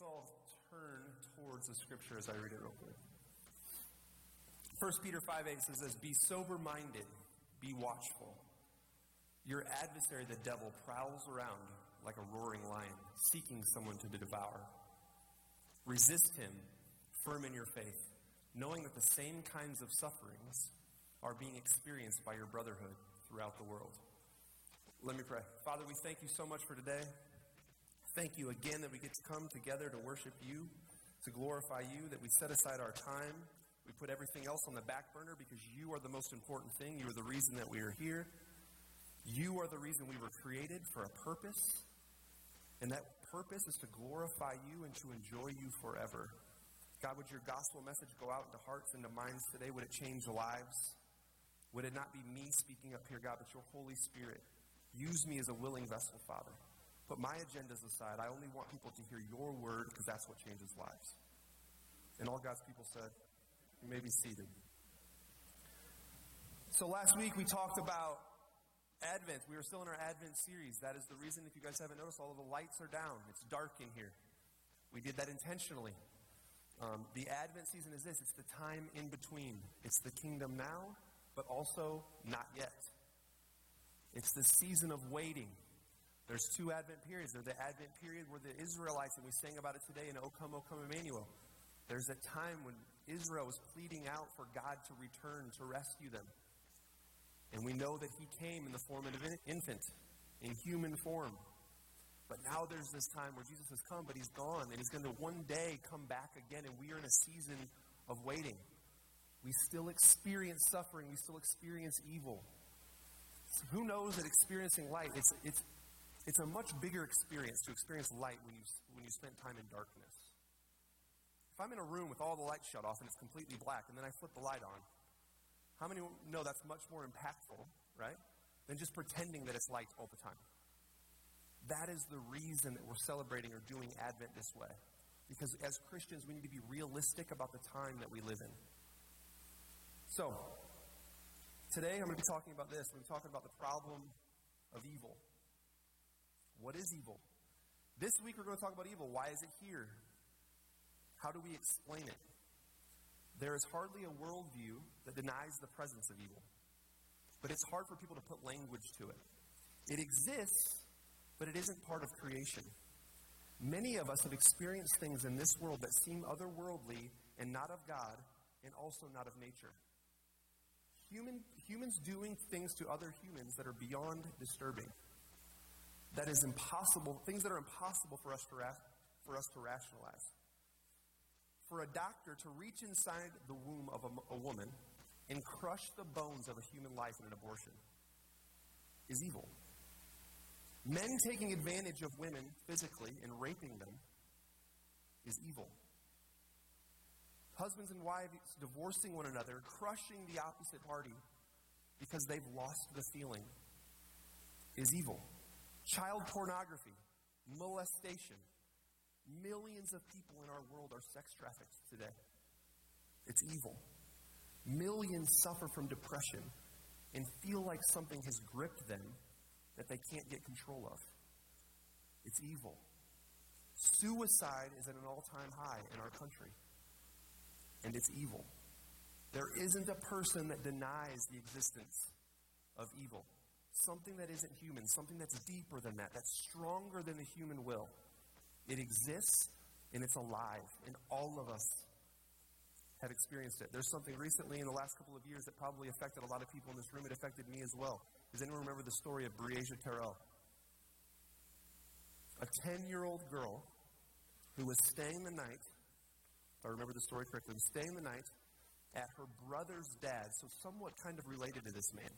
let's all turn towards the scripture as I read it real quick. 1 Peter 5:8 says this, "Be sober-minded, be watchful. Your adversary, the devil, prowls around like a roaring lion, seeking someone to devour. Resist him, firm in your faith, knowing that the same kinds of sufferings are being experienced by your brotherhood throughout the world." Let me pray. Father, we thank you so much for today. Thank you again that we get to come together to worship you, to glorify you, that we set aside our time. We put everything else on the back burner because you are the most important thing. You are the reason that we are here. You are the reason we were created for a purpose. And that purpose is to glorify you and to enjoy you forever. God, would your gospel message go out into hearts and to minds today? Would it change lives? Would it not be me speaking up here, God, but your Holy Spirit? Use me as a willing vessel, Father. Put my agendas aside. I only want people to hear your word because that's what changes lives. And all God's people said, you may be seated. So last week we talked about Advent. We were still in our Advent series. That is the reason, if you guys haven't noticed, all of the lights are down. It's dark in here. We did that intentionally. The Advent season is this. It's the time in between. It's the kingdom now, but also not yet. It's the season of waiting. There's two Advent periods. There's the Advent period where the Israelites, and we sang about it today in O Come, O Come, Emmanuel. There's a time when Israel was pleading out for God to return, to rescue them. And we know that he came in the form of an infant, in human form. But now there's this time where Jesus has come, but he's gone. And he's going to one day come back again, and we are in a season of waiting. We still experience suffering. We still experience evil. So who knows that experiencing light, it's a much bigger experience to experience light when you spend time in darkness. If I'm in a room with all the lights shut off and it's completely black, and then I flip the light on, how many know that's much more impactful, right, than just pretending that it's light all the time? That is the reason that we're celebrating or doing Advent this way. Because as Christians, we need to be realistic about the time that we live in. So, today I'm going to be talking about this. We're talking about the problem of evil. What is evil? This week we're going to talk about evil. Why is it here? How do we explain it? There is hardly a worldview that denies the presence of evil, but it's hard for people to put language to it. It exists, but it isn't part of creation. Many of us have experienced things in this world that seem otherworldly and not of God, and also not of nature. Humans doing things to other humans that are beyond disturbing. That is impossible, things that are impossible for us to rationalize. For a doctor to reach inside the womb of a woman and crush the bones of a human life in an abortion is evil. Men taking advantage of women physically and raping them is evil. Husbands and wives divorcing one another, crushing the opposite party because they've lost the feeling is evil. Child pornography, molestation. Millions of people in our world are sex trafficked today. It's evil. Millions suffer from depression and feel like something has gripped them that they can't get control of. It's evil. Suicide is at an all-time high in our country, and it's evil. There isn't a person that denies the existence of evil. Something that isn't human, something that's deeper than that, that's stronger than the human will. It exists, and it's alive, and all of us have experienced it. There's something recently in the last couple of years that probably affected a lot of people in this room. It affected me as well. Does anyone remember the story of Briasia Terrell? A 10-year-old girl who was staying the night, if I remember the story correctly, was staying the night at her brother's dad's, so somewhat kind of related to this man.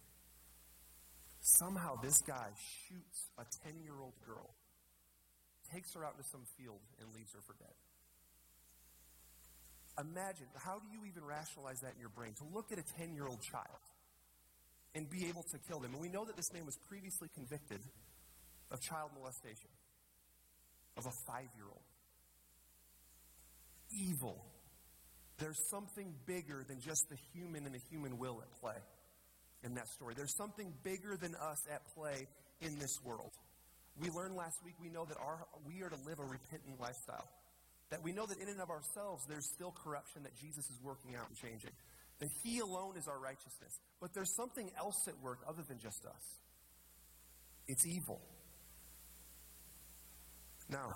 Somehow this guy shoots a 10-year-old girl, takes her out into some field, and leaves her for dead. Imagine, how do you even rationalize that in your brain? To look at a 10-year-old child and be able to kill them. And we know that this man was previously convicted of child molestation, of a 5-year-old. Evil. There's something bigger than just the human and the human will at play in that story. There's something bigger than us at play in this world. We learned last week, we know that we are to live a repentant lifestyle. that we know that in and of ourselves there's still corruption that Jesus is working out and changing, that He alone is our righteousness. But there's something else at work other than just us. It's evil. Now,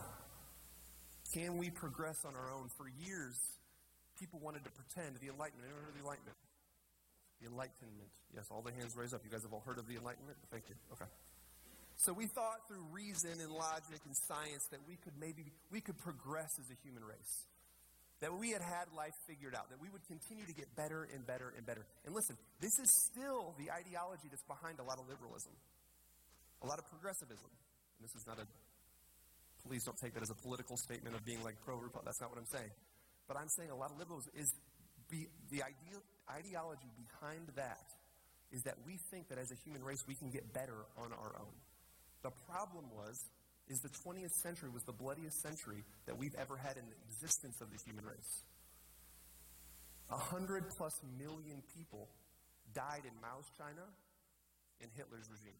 can we progress on our own? For years, people wanted to pretend the Enlightenment. Anyone heard of the Enlightenment? The Enlightenment. Yes, all the hands raised up. You guys have all heard of the Enlightenment? Thank you. Okay. So we thought through reason and logic and science that we could progress as a human race. That we had life figured out. That we would continue to get better and better and better. And listen, this is still the ideology that's behind a lot of liberalism. A lot of progressivism. And this is not a... Please don't take that as a political statement of being like pro-Republican. That's not what I'm saying. But I'm saying a lot of liberalism is the ideology behind that is that we think that as a human race we can get better on our own. The problem is the 20th century was the bloodiest century that we've ever had in the existence of the human race. 100+ million people died in Mao's China in Hitler's regime.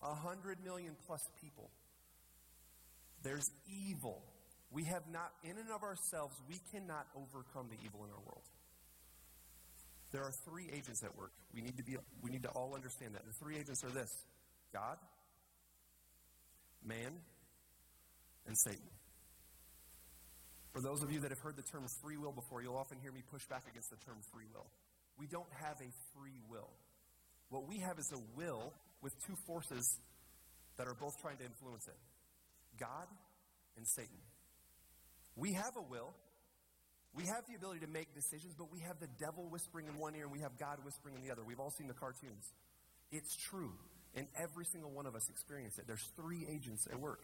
100 million+ people. There's evil. We have not, in and of ourselves, we cannot overcome the evil in our world. There are three agents at work. We need to all understand that. The three agents are this: God, man, and Satan. For those of you that have heard the term free will before, you'll often hear me push back against the term free will. We don't have a free will. What we have is a will with two forces that are both trying to influence it. God and Satan. We have a will. We have the ability to make decisions, but we have the devil whispering in one ear and we have God whispering in the other. We've all seen the cartoons. It's true, and every single one of us experience it. There's three agents at work.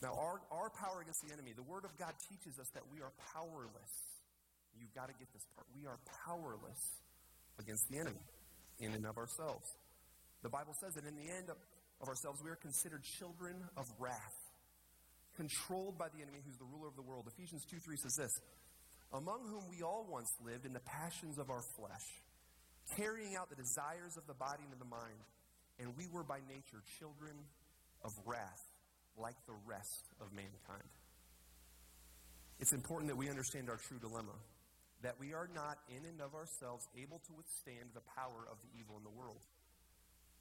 Now, our power against the enemy, the Word of God teaches us that we are powerless. You've got to get this part. We are powerless against the enemy in and of ourselves. The Bible says that in the end of ourselves, we are considered children of wrath, controlled by the enemy who's the ruler of the world. Ephesians 2:3 says this: among whom we all once lived in the passions of our flesh, carrying out the desires of the body and of the mind, and we were by nature children of wrath, like the rest of mankind. It's important that we understand our true dilemma, that we are not in and of ourselves able to withstand the power of the evil in the world,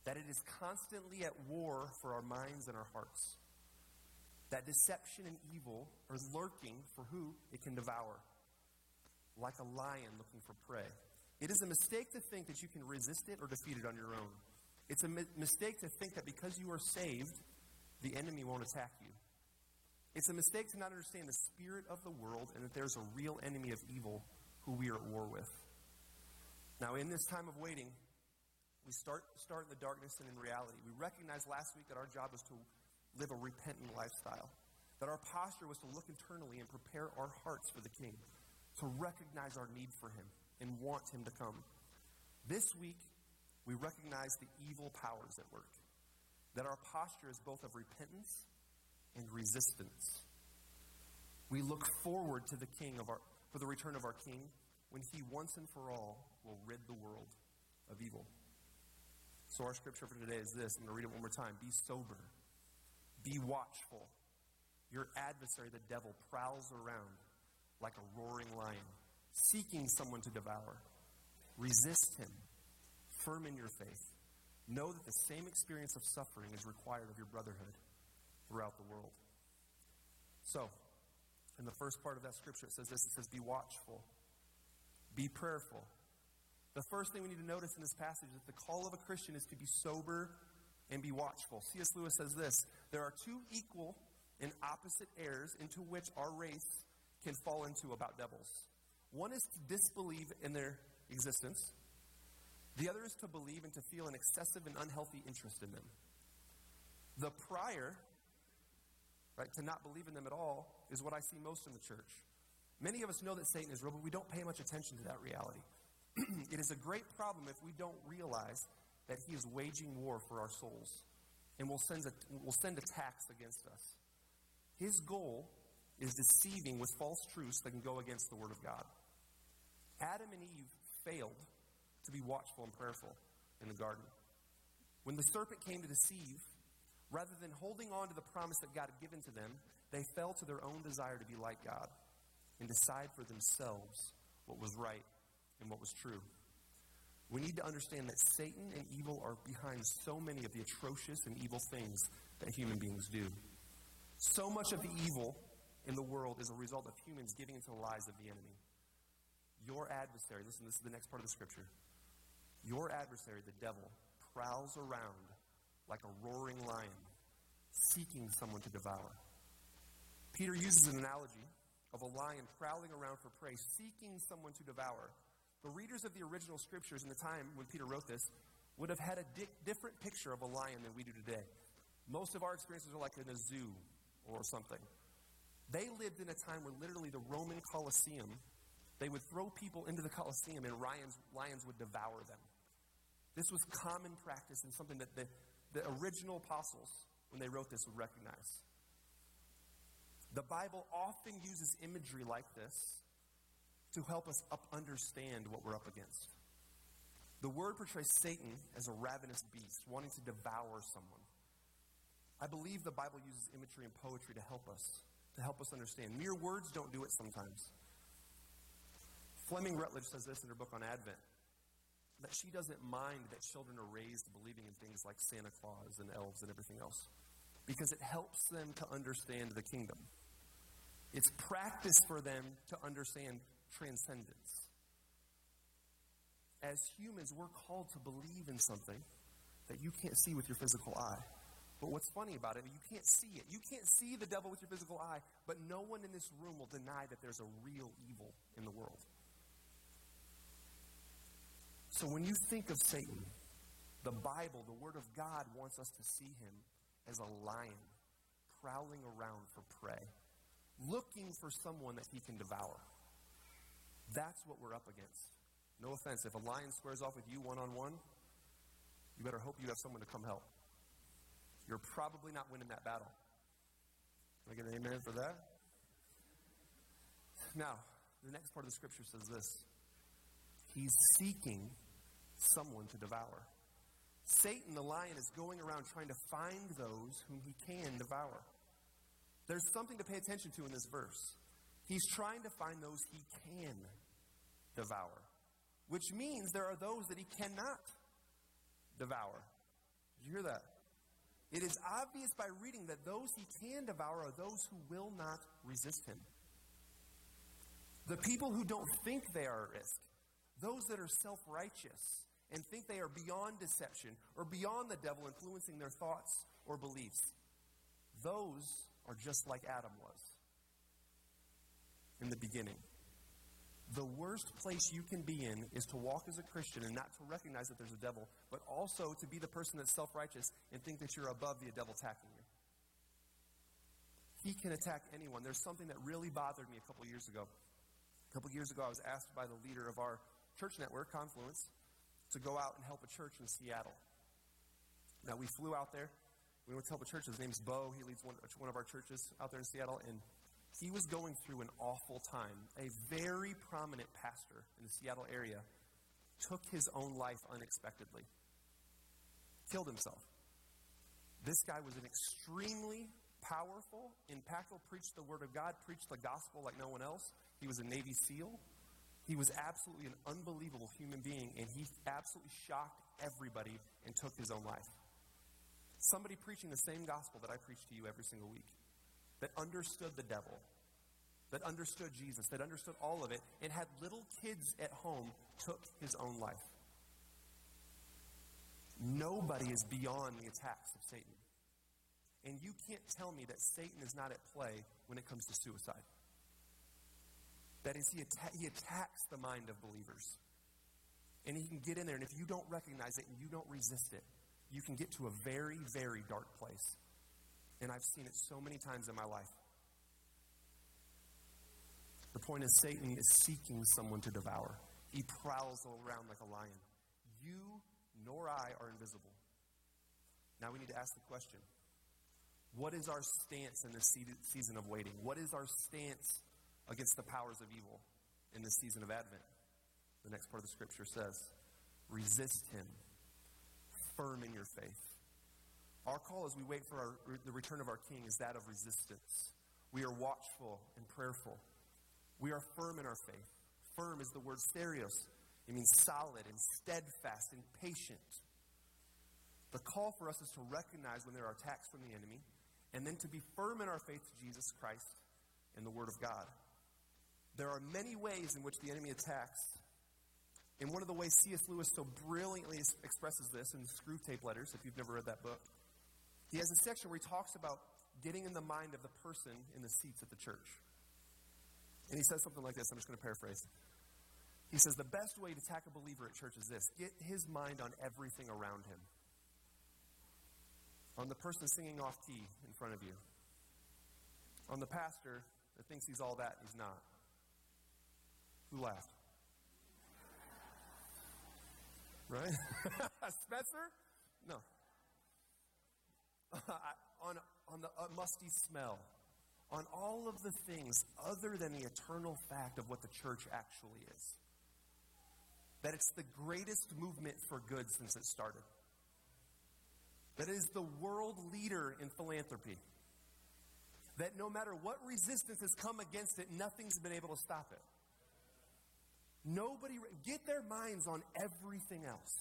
that it is constantly at war for our minds and our hearts, that deception and evil are lurking for who it can devour, like a lion looking for prey. It is a mistake to think that you can resist it or defeat it on your own. It's a mistake to think that because you are saved, the enemy won't attack you. It's a mistake to not understand the spirit of the world and that there's a real enemy of evil who we are at war with. Now, in this time of waiting, we start in the darkness and in reality. We recognized last week that our job was to live a repentant lifestyle, that our posture was to look internally and prepare our hearts for the King, to recognize our need for Him and want Him to come. This week, we recognize the evil powers at work, that our posture is both of repentance and resistance. We look forward to the King for the return of our King when He once and for all will rid the world of evil. So our scripture for today is this. I'm going to read it one more time. Be sober. Be watchful. Your adversary, the devil, prowls around like a roaring lion, seeking someone to devour. Resist him. Firm in your faith. Know that the same experience of suffering is required of your brotherhood throughout the world. So, in the first part of that scripture, it says this. It says, be watchful. Be prayerful. The first thing we need to notice in this passage is that the call of a Christian is to be sober and be watchful. C.S. Lewis says this: there are two equal and opposite errors into which our race can fall into about devils. One is to disbelieve in their existence. The other is to believe and to feel an excessive and unhealthy interest in them. The prior, right, to not believe in them at all, is what I see most in the church. Many of us know that Satan is real, but we don't pay much attention to that reality. It is a great problem if we don't realize that he is waging war for our souls and will send attacks against us. His goal is deceiving with false truths that can go against the Word of God. Adam and Eve failed to be watchful and prayerful in the garden. When the serpent came to deceive, rather than holding on to the promise that God had given to them, They fell to their own desire to be like God and decide for themselves what was right and what was true. We need to understand that Satan and evil are behind so many of the atrocious and evil things that human beings do. So much of the evil in the world is a result of humans giving into the lies of the enemy. Your adversary, listen, this is the next part of the scripture. Your adversary, the devil, prowls around like a roaring lion, seeking someone to devour. Peter uses an analogy of a lion prowling around for prey, seeking someone to devour. The readers of the original scriptures in the time when Peter wrote this would have had a different picture of a lion than we do today. Most of our experiences are like in a zoo or something. They lived in a time where literally the Roman Colosseum, they would throw people into the Colosseum and lions would devour them. This was common practice and something that the original apostles, when they wrote this, would recognize. The Bible often uses imagery like this to help us understand what we're up against. The word portrays Satan as a ravenous beast, wanting to devour someone. I believe the Bible uses imagery and poetry to help us understand. Mere words don't do it sometimes. Fleming Rutledge says this in her book on Advent, that she doesn't mind that children are raised believing in things like Santa Claus and elves and everything else, because it helps them to understand the kingdom. It's practice for them to understand transcendence. As humans, we're called to believe in something that you can't see with your physical eye. But what's funny about it, you can't see it. You can't see the devil with your physical eye, but no one in this room will deny that there's a real evil in the world. So when you think of Satan, the Bible, the Word of God, wants us to see him as a lion prowling around for prey, looking for someone that he can devour. That's what we're up against. No offense, if a lion squares off with you one-on-one, you better hope you have someone to come help. You're probably not winning that battle. Can I get an amen for that? Now, the next part of the scripture says this. He's seeking someone to devour. Satan, the lion, is going around trying to find those whom he can devour. There's something to pay attention to in this verse. He's trying to find those he can devour, which means there are those that he cannot devour. Did you hear that? It is obvious by reading that those he can devour are those who will not resist him. The people who don't think they are at risk, those that are self-righteous and think they are beyond deception or beyond the devil influencing their thoughts or beliefs, those are just like Adam was in the beginning. The worst place you can be in is to walk as a Christian and not to recognize that there's a devil, but also to be the person that's self-righteous and think that you're above the devil attacking you. He can attack anyone. There's something that really bothered me a couple years ago. I was asked by the leader of our church network, Confluence, to go out and help a church in Seattle. Now, we flew out there. We went to help a church. His name's Bo. He leads one of our churches out there in Seattle, and he was going through an awful time. A very prominent pastor in the Seattle area took his own life unexpectedly, killed himself. This guy was an extremely powerful, impactful, preached the Word of God, preached the gospel like no one else. He was a Navy SEAL. He was absolutely an unbelievable human being, and he absolutely shocked everybody and took his own life. Somebody preaching the same gospel that I preach to you every single week, that understood the devil, that understood Jesus, that understood all of it, and had little kids at home, took his own life. Nobody is beyond the attacks of Satan. And you can't tell me that Satan is not at play when it comes to suicide. That is, he attacks the mind of believers. And he can get in there, and if you don't recognize it and you don't resist it, you can get to a very, very dark place. And I've seen it so many times in my life. The point is, Satan is seeking someone to devour. He prowls around like a lion. You nor I are invisible. Now we need to ask the question, what is our stance in this season of waiting? What is our stance against the powers of evil in this season of Advent? The next part of the scripture says, resist him, firm in your faith. Our call as we wait for the return of our King is that of resistance. We are watchful and prayerful. We are firm in our faith. Firm is the word stereos. It means solid and steadfast and patient. The call for us is to recognize when there are attacks from the enemy, and then to be firm in our faith to Jesus Christ and the Word of God. There are many ways in which the enemy attacks. And one of the ways C.S. Lewis so brilliantly expresses this in Screwtape Letters, if you've never read that book, he has a section where he talks about getting in the mind of the person in the seats at the church. And he says something like this. I'm just going to paraphrase. He says, the best way to attack a believer at church is this. Get his mind on everything around him. On the person singing off key in front of you. On the pastor that thinks he's all that and he's not. Who laughed? Right? Spencer? No. On the musty smell. On all of the things other than the eternal fact of what the church actually is. That it's the greatest movement for good since it started. That it is the world leader in philanthropy. That no matter what resistance has come against it, nothing's been able to stop it. Nobody, get their minds on everything else.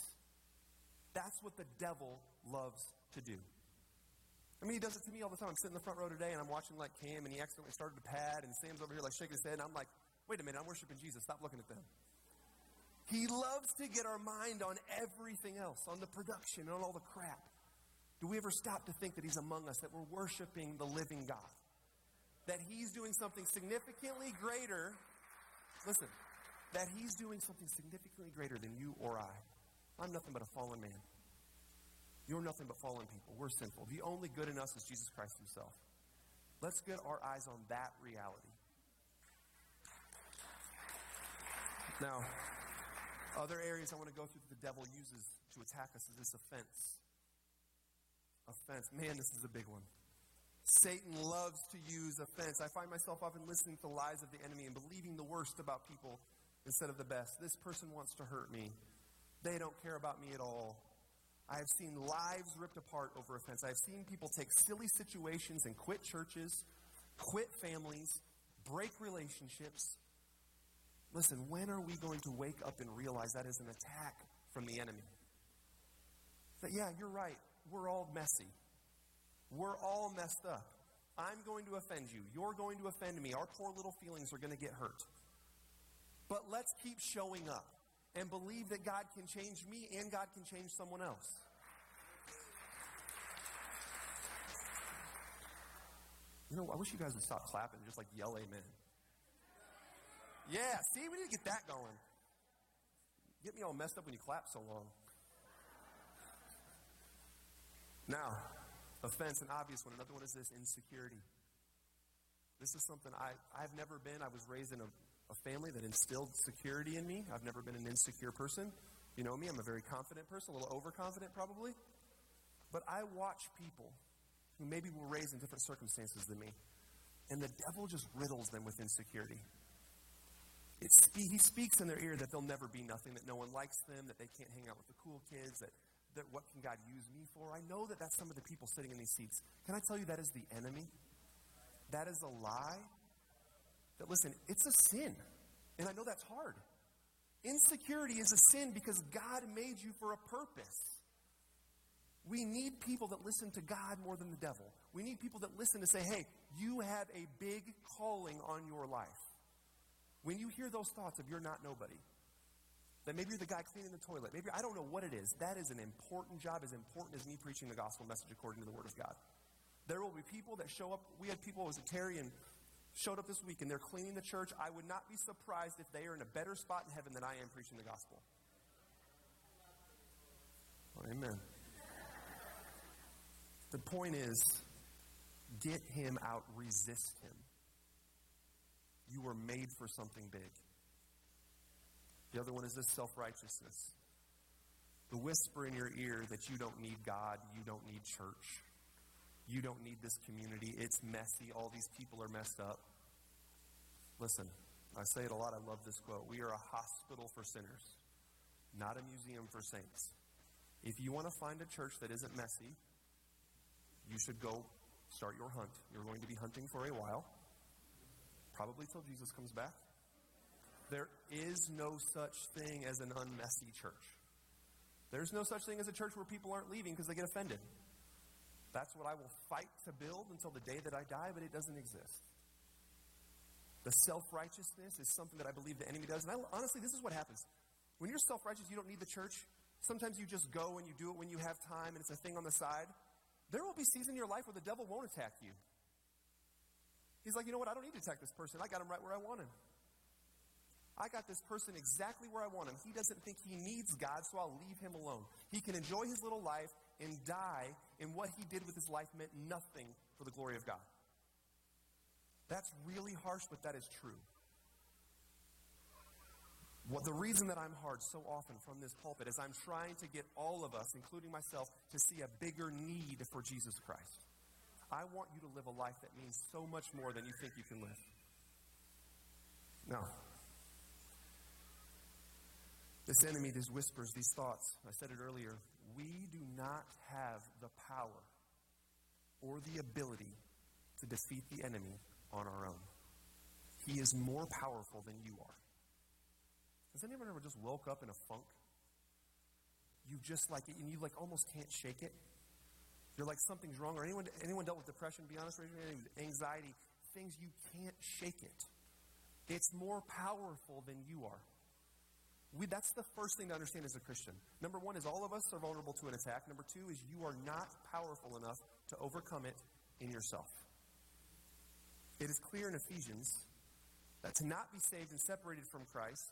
That's what the devil loves to do. I mean, he does it to me all the time. I'm sitting in the front row today, and I'm watching like Cam, and he accidentally started to pad, and Sam's over here like shaking his head, and I'm like, wait a minute, I'm worshiping Jesus. Stop looking at them. He loves to get our mind on everything else, on the production, on all the crap. Do we ever stop to think that he's among us, that we're worshiping the living God? That he's doing something significantly greater. Listen, that he's doing something significantly greater than you or I. I'm nothing but a fallen man. You're nothing but fallen people. We're sinful. The only good in us is Jesus Christ himself. Let's get our eyes on that reality. Now, other areas I want to go through that the devil uses to attack us is this offense. Offense. Man, this is a big one. Satan loves to use offense. I find myself often listening to the lies of the enemy and believing the worst about people instead of the best. This person wants to hurt me. They don't care about me at all. I have seen lives ripped apart over offense. I have seen people take silly situations and quit churches, quit families, break relationships. Listen, when are we going to wake up and realize that is an attack from the enemy? That, yeah, you're right. We're all messy. We're all messed up. I'm going to offend you. You're going to offend me. Our poor little feelings are going to get hurt. But let's keep showing up and believe that God can change me and God can change someone else. You know, I wish you guys would stop clapping and just like yell amen. Yeah, see, we need to get that going. Get me all messed up when you clap so long. Now, offense, an obvious one. Another one is this, insecurity. This is something I've never been. I was raised in a family that instilled security in me. I've never been an insecure person. You know me, I'm a very confident person, a little overconfident probably. But I watch people who maybe were raised in different circumstances than me, and the devil just riddles them with insecurity. He speaks in their ear that they'll never be nothing, that no one likes them, that they can't hang out with the cool kids, that what can God use me for? I know that that's some of the people sitting in these seats. Can I tell you that is the enemy? That is a lie. That, listen, it's a sin. And I know that's hard. Insecurity is a sin because God made you for a purpose. We need people that listen to God more than the devil. We need people that listen to say, hey, you have a big calling on your life. When you hear those thoughts of you're not nobody, that maybe you're the guy cleaning the toilet. Maybe, I don't know what it is. That is an important job, as important as me preaching the gospel message according to the Word of God. There will be people that show up. We had people, it was a Terry, and showed up this week, and they're cleaning the church. I would not be surprised if they are in a better spot in heaven than I am preaching the gospel. Amen. The point is, get him out, resist him. You were made for something big. The other one is this, self-righteousness. The whisper in your ear that you don't need God, you don't need church, you don't need this community, it's messy, all these people are messed up. Listen, I say it a lot, I love this quote. We are a hospital for sinners, not a museum for saints. If you want to find a church that isn't messy, you should go start your hunt. You're going to be hunting for a while. probably till Jesus comes back. There is no such thing as an unmessy church. There's no such thing as a church where people aren't leaving because they get offended. That's what I will fight to build until the day that I die, but it doesn't exist. The self-righteousness is something that I believe the enemy does. And honestly, this is what happens. When you're self-righteous, you don't need the church. Sometimes you just go and you do it when you have time and it's a thing on the side. There will be seasons in your life where the devil won't attack you. He's like, you know what? I don't need to attack this person. I got him right where I want him. I got this person exactly where I want him. He doesn't think he needs God, so I'll leave him alone. He can enjoy his little life and die, and what he did with his life meant nothing for the glory of God. That's really harsh, but that is true. The reason that I'm hard so often from this pulpit is I'm trying to get all of us, including myself, to see a bigger need for Jesus Christ. I want you to live a life that means so much more than you think you can live. Now, this enemy, these whispers, these thoughts, I said it earlier, we do not have the power or the ability to defeat the enemy on our own. He is more powerful than you are. Has anyone ever just woke up in a funk? You just like it, and you like almost can't shake it. You're like, something's wrong. Or anyone dealt with depression, be honest, raise your hand, anxiety, things you can't shake it. It's more powerful than you are. That's the first thing to understand as a Christian. Number one is all of us are vulnerable to an attack. Number two is you are not powerful enough to overcome it in yourself. It is clear in Ephesians that to not be saved and separated from Christ,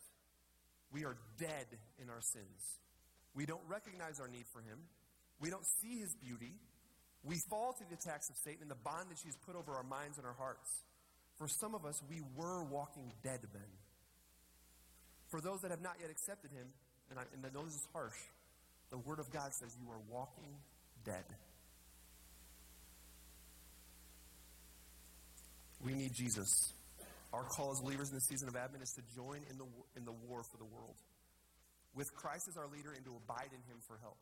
we are dead in our sins. We don't recognize our need for him. We don't see his beauty. We fall to the attacks of Satan and the bondage he's put over our minds and our hearts. For some of us, we were walking dead men. For those that have not yet accepted him, and I know this is harsh, the Word of God says you are walking dead. We need Jesus. Our call as believers in the season of Advent is to join in the war for the world. With Christ as our leader and to abide in him for help.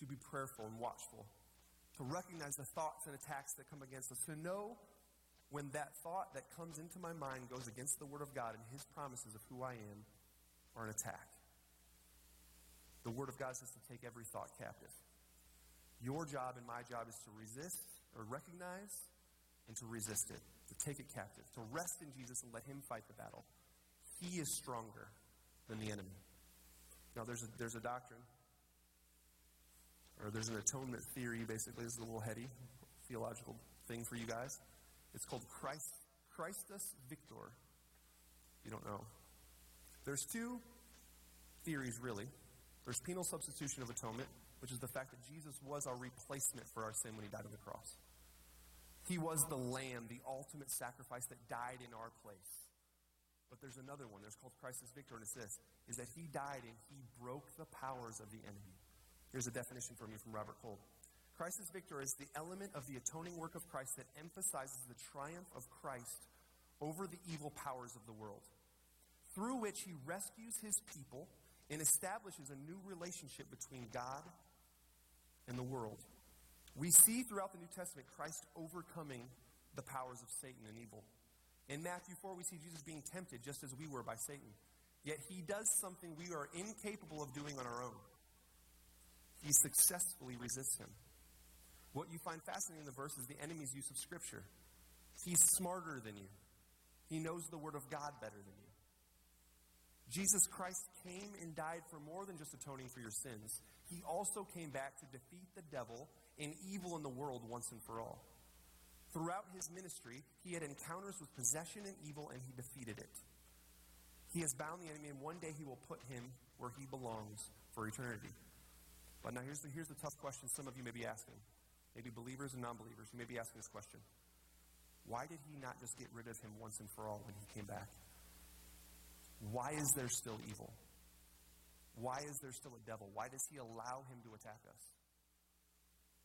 To be prayerful and watchful. To recognize the thoughts and attacks that come against us. To know when that thought that comes into my mind goes against the Word of God and his promises of who I am are an attack. The Word of God says to take every thought captive. Your job and my job is to resist or recognize and to resist it. To take it captive, to rest in Jesus and let him fight the battle. He is stronger than the enemy. Now, there's a doctrine, or there's an atonement theory, basically. This is a little heady theological thing for you guys. It's called Christus Victor. You don't know. There's two theories, really. There's penal substitution of atonement, which is the fact that Jesus was our replacement for our sin when he died on the cross. He was the lamb, the ultimate sacrifice that died in our place. But there's another one. There's called Christus Victor, and it's this, is that he died and he broke the powers of the enemy. Here's a definition for me from Robert Kolb. Christus Victor is the element of the atoning work of Christ that emphasizes the triumph of Christ over the evil powers of the world, through which he rescues his people and establishes a new relationship between God and the world. We see throughout the New Testament Christ overcoming the powers of Satan and evil. In Matthew 4, we see Jesus being tempted just as we were by Satan. Yet he does something we are incapable of doing on our own. He successfully resists him. What you find fascinating in the verse is the enemy's use of Scripture. He's smarter than you. He knows the Word of God better than you. Jesus Christ came and died for more than just atoning for your sins. He also came back to defeat the devil and evil in the world once and for all. Throughout his ministry, he had encounters with possession and evil, and he defeated it. He has bound the enemy, and one day he will put him where he belongs for eternity. But now here's the tough question some of you may be asking. Maybe believers and non-believers, you may be asking this question. Why did he not just get rid of him once and for all when he came back? Why is there still evil? Why is there still a devil? Why does he allow him to attack us?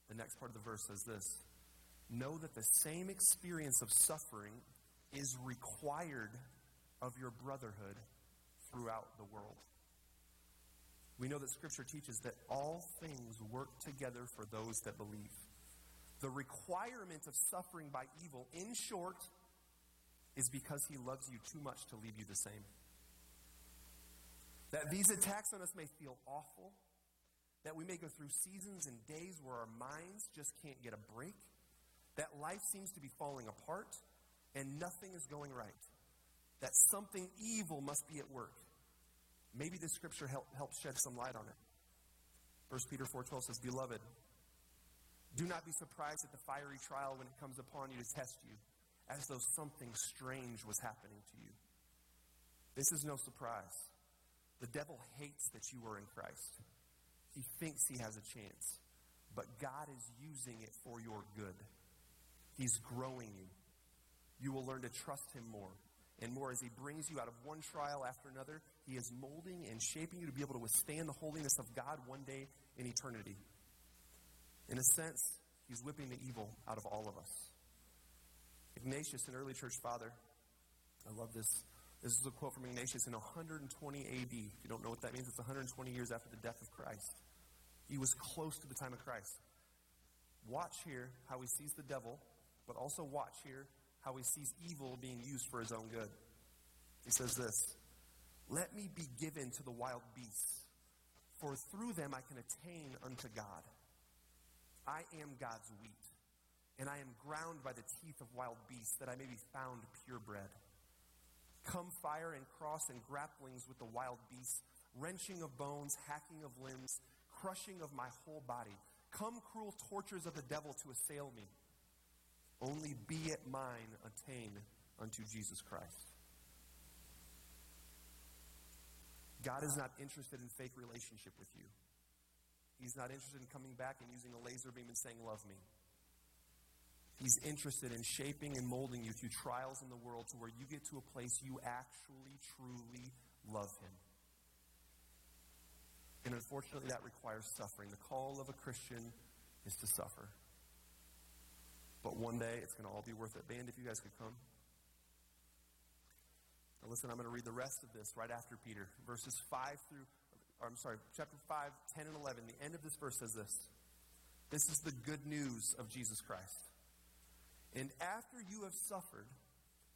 The next part of the verse says this. Know that the same experience of suffering is required of your brotherhood throughout the world. We know that Scripture teaches that all things work together for those that believe. The requirement of suffering by evil, in short, is because he loves you too much to leave you the same. That these attacks on us may feel awful, that we may go through seasons and days where our minds just can't get a break, that life seems to be falling apart and nothing is going right, that something evil must be at work. Maybe this scripture helps shed some light on it. 1 Peter 4:12 says, "Beloved, do not be surprised at the fiery trial when it comes upon you to test you, as though something strange was happening to you." This is no surprise. The devil hates that you are in Christ. He thinks he has a chance, but God is using it for your good. He's growing you. You will learn to trust him more and more as he brings you out of one trial after another. He is molding and shaping you to be able to withstand the holiness of God one day in eternity. In a sense, he's whipping the evil out of all of us. Ignatius, an early church father, I love this. This is a quote from Ignatius in 120 AD. If you don't know what that means, it's 120 years after the death of Christ. He was close to the time of Christ. Watch here how he sees the devil, but also watch here how he sees evil being used for his own good. He says this, "Let me be given to the wild beasts, for through them I can attain unto God. I am God's wheat, and I am ground by the teeth of wild beasts, that I may be found purebred. Come fire and cross and grapplings with the wild beasts, wrenching of bones, hacking of limbs, crushing of my whole body. Come cruel tortures of the devil to assail me. Only be it mine, attain unto Jesus Christ." God is not interested in fake relationship with you. He's not interested in coming back and using a laser beam and saying, "Love me." He's interested in shaping and molding you through trials in the world to where you get to a place you actually, truly love him. And unfortunately, that requires suffering. The call of a Christian is to suffer. But one day, it's going to all be worth it. Band, if you guys could come. Now listen, I'm going to read the rest of this right after Peter. Verses 5 through... chapter 5, 10, and 11. The end of this verse says this. This is the good news of Jesus Christ. "And after you have suffered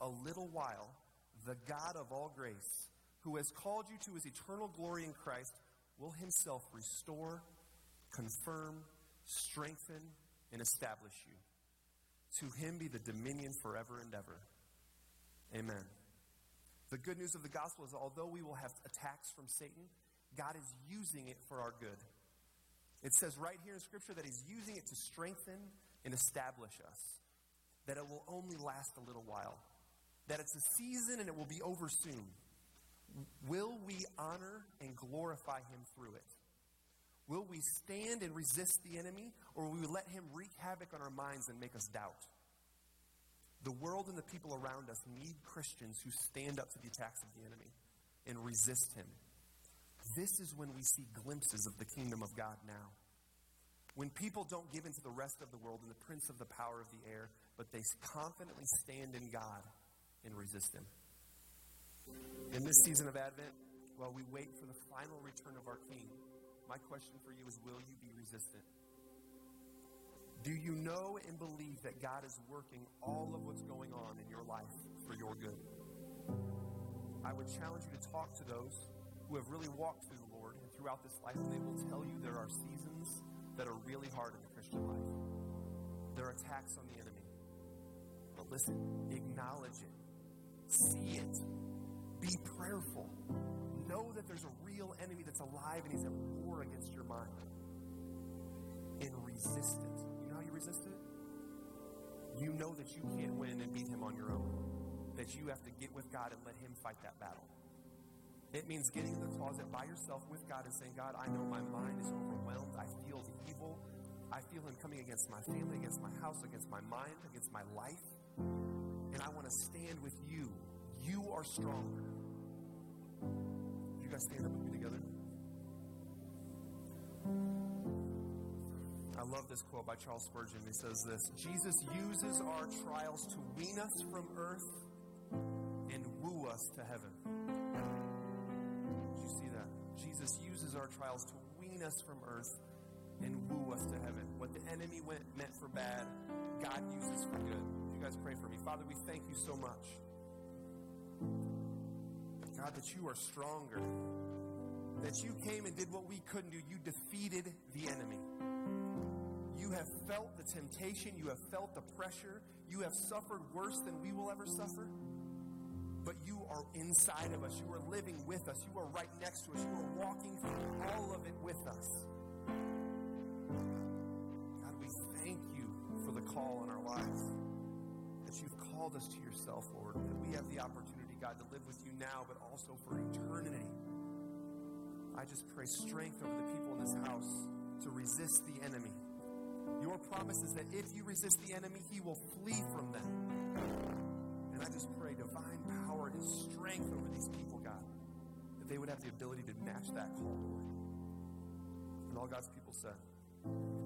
a little while, the God of all grace, who has called you to his eternal glory in Christ, will himself restore, confirm, strengthen, and establish you. To him be the dominion forever and ever. Amen." The good news of the gospel is although we will have attacks from Satan, God is using it for our good. It says right here in Scripture that he's using it to strengthen and establish us, that it will only last a little while, that it's a season and it will be over soon. Will we honor and glorify him through it? Will we stand and resist the enemy, or will we let him wreak havoc on our minds and make us doubt? The world and the people around us need Christians who stand up to the attacks of the enemy and resist him. This is when we see glimpses of the kingdom of God now. When people don't give in to the rest of the world and the prince of the power of the air, but they confidently stand in God and resist him. In this season of Advent, while we wait for the final return of our King, my question for you is, will you be resistant? Do you know and believe that God is working all of what's going on in your life for your good? I would challenge you to talk to those who have really walked through the Lord and throughout this life, and they will tell you there are seasons that are really hard in the Christian life. There are attacks on the enemy. But listen, acknowledge it. See it. Be prayerful. Know that there's a real enemy that's alive and he's at war against your mind. And resist it. You know how you resist it? You know that you can't win and beat him on your own. That you have to get with God and let him fight that battle. It means getting in the closet by yourself with God and saying, "God, I know my mind is overwhelmed. I feel the evil. I feel him coming against my family, against my house, against my mind, against my life. And I want to stand with you. You are stronger." You guys stand up with me together. I love this quote by Charles Spurgeon. He says this, "Jesus uses our trials to wean us from earth and woo us to heaven." Jesus uses our trials to wean us from earth and woo us to heaven. What the enemy meant for bad, God uses for good. You guys pray for me. Father, we thank you so much God, that you are stronger, that you came and did what we couldn't do. You defeated the enemy. You have felt the temptation. You have felt the pressure. You have suffered worse than we will ever suffer. But you are inside of us. You are living with us. You are right next to us. You are walking through all of it with us. God, we thank you for the call in our lives, that you've called us to yourself, Lord, that we have the opportunity, God, to live with you now, but also for eternity. I just pray strength over the people in this house to resist the enemy. Your promise is that if you resist the enemy, he will flee from them. And I just pray divine power and strength over these people, God, that they would have the ability to match that call, Lord. And all God's people said.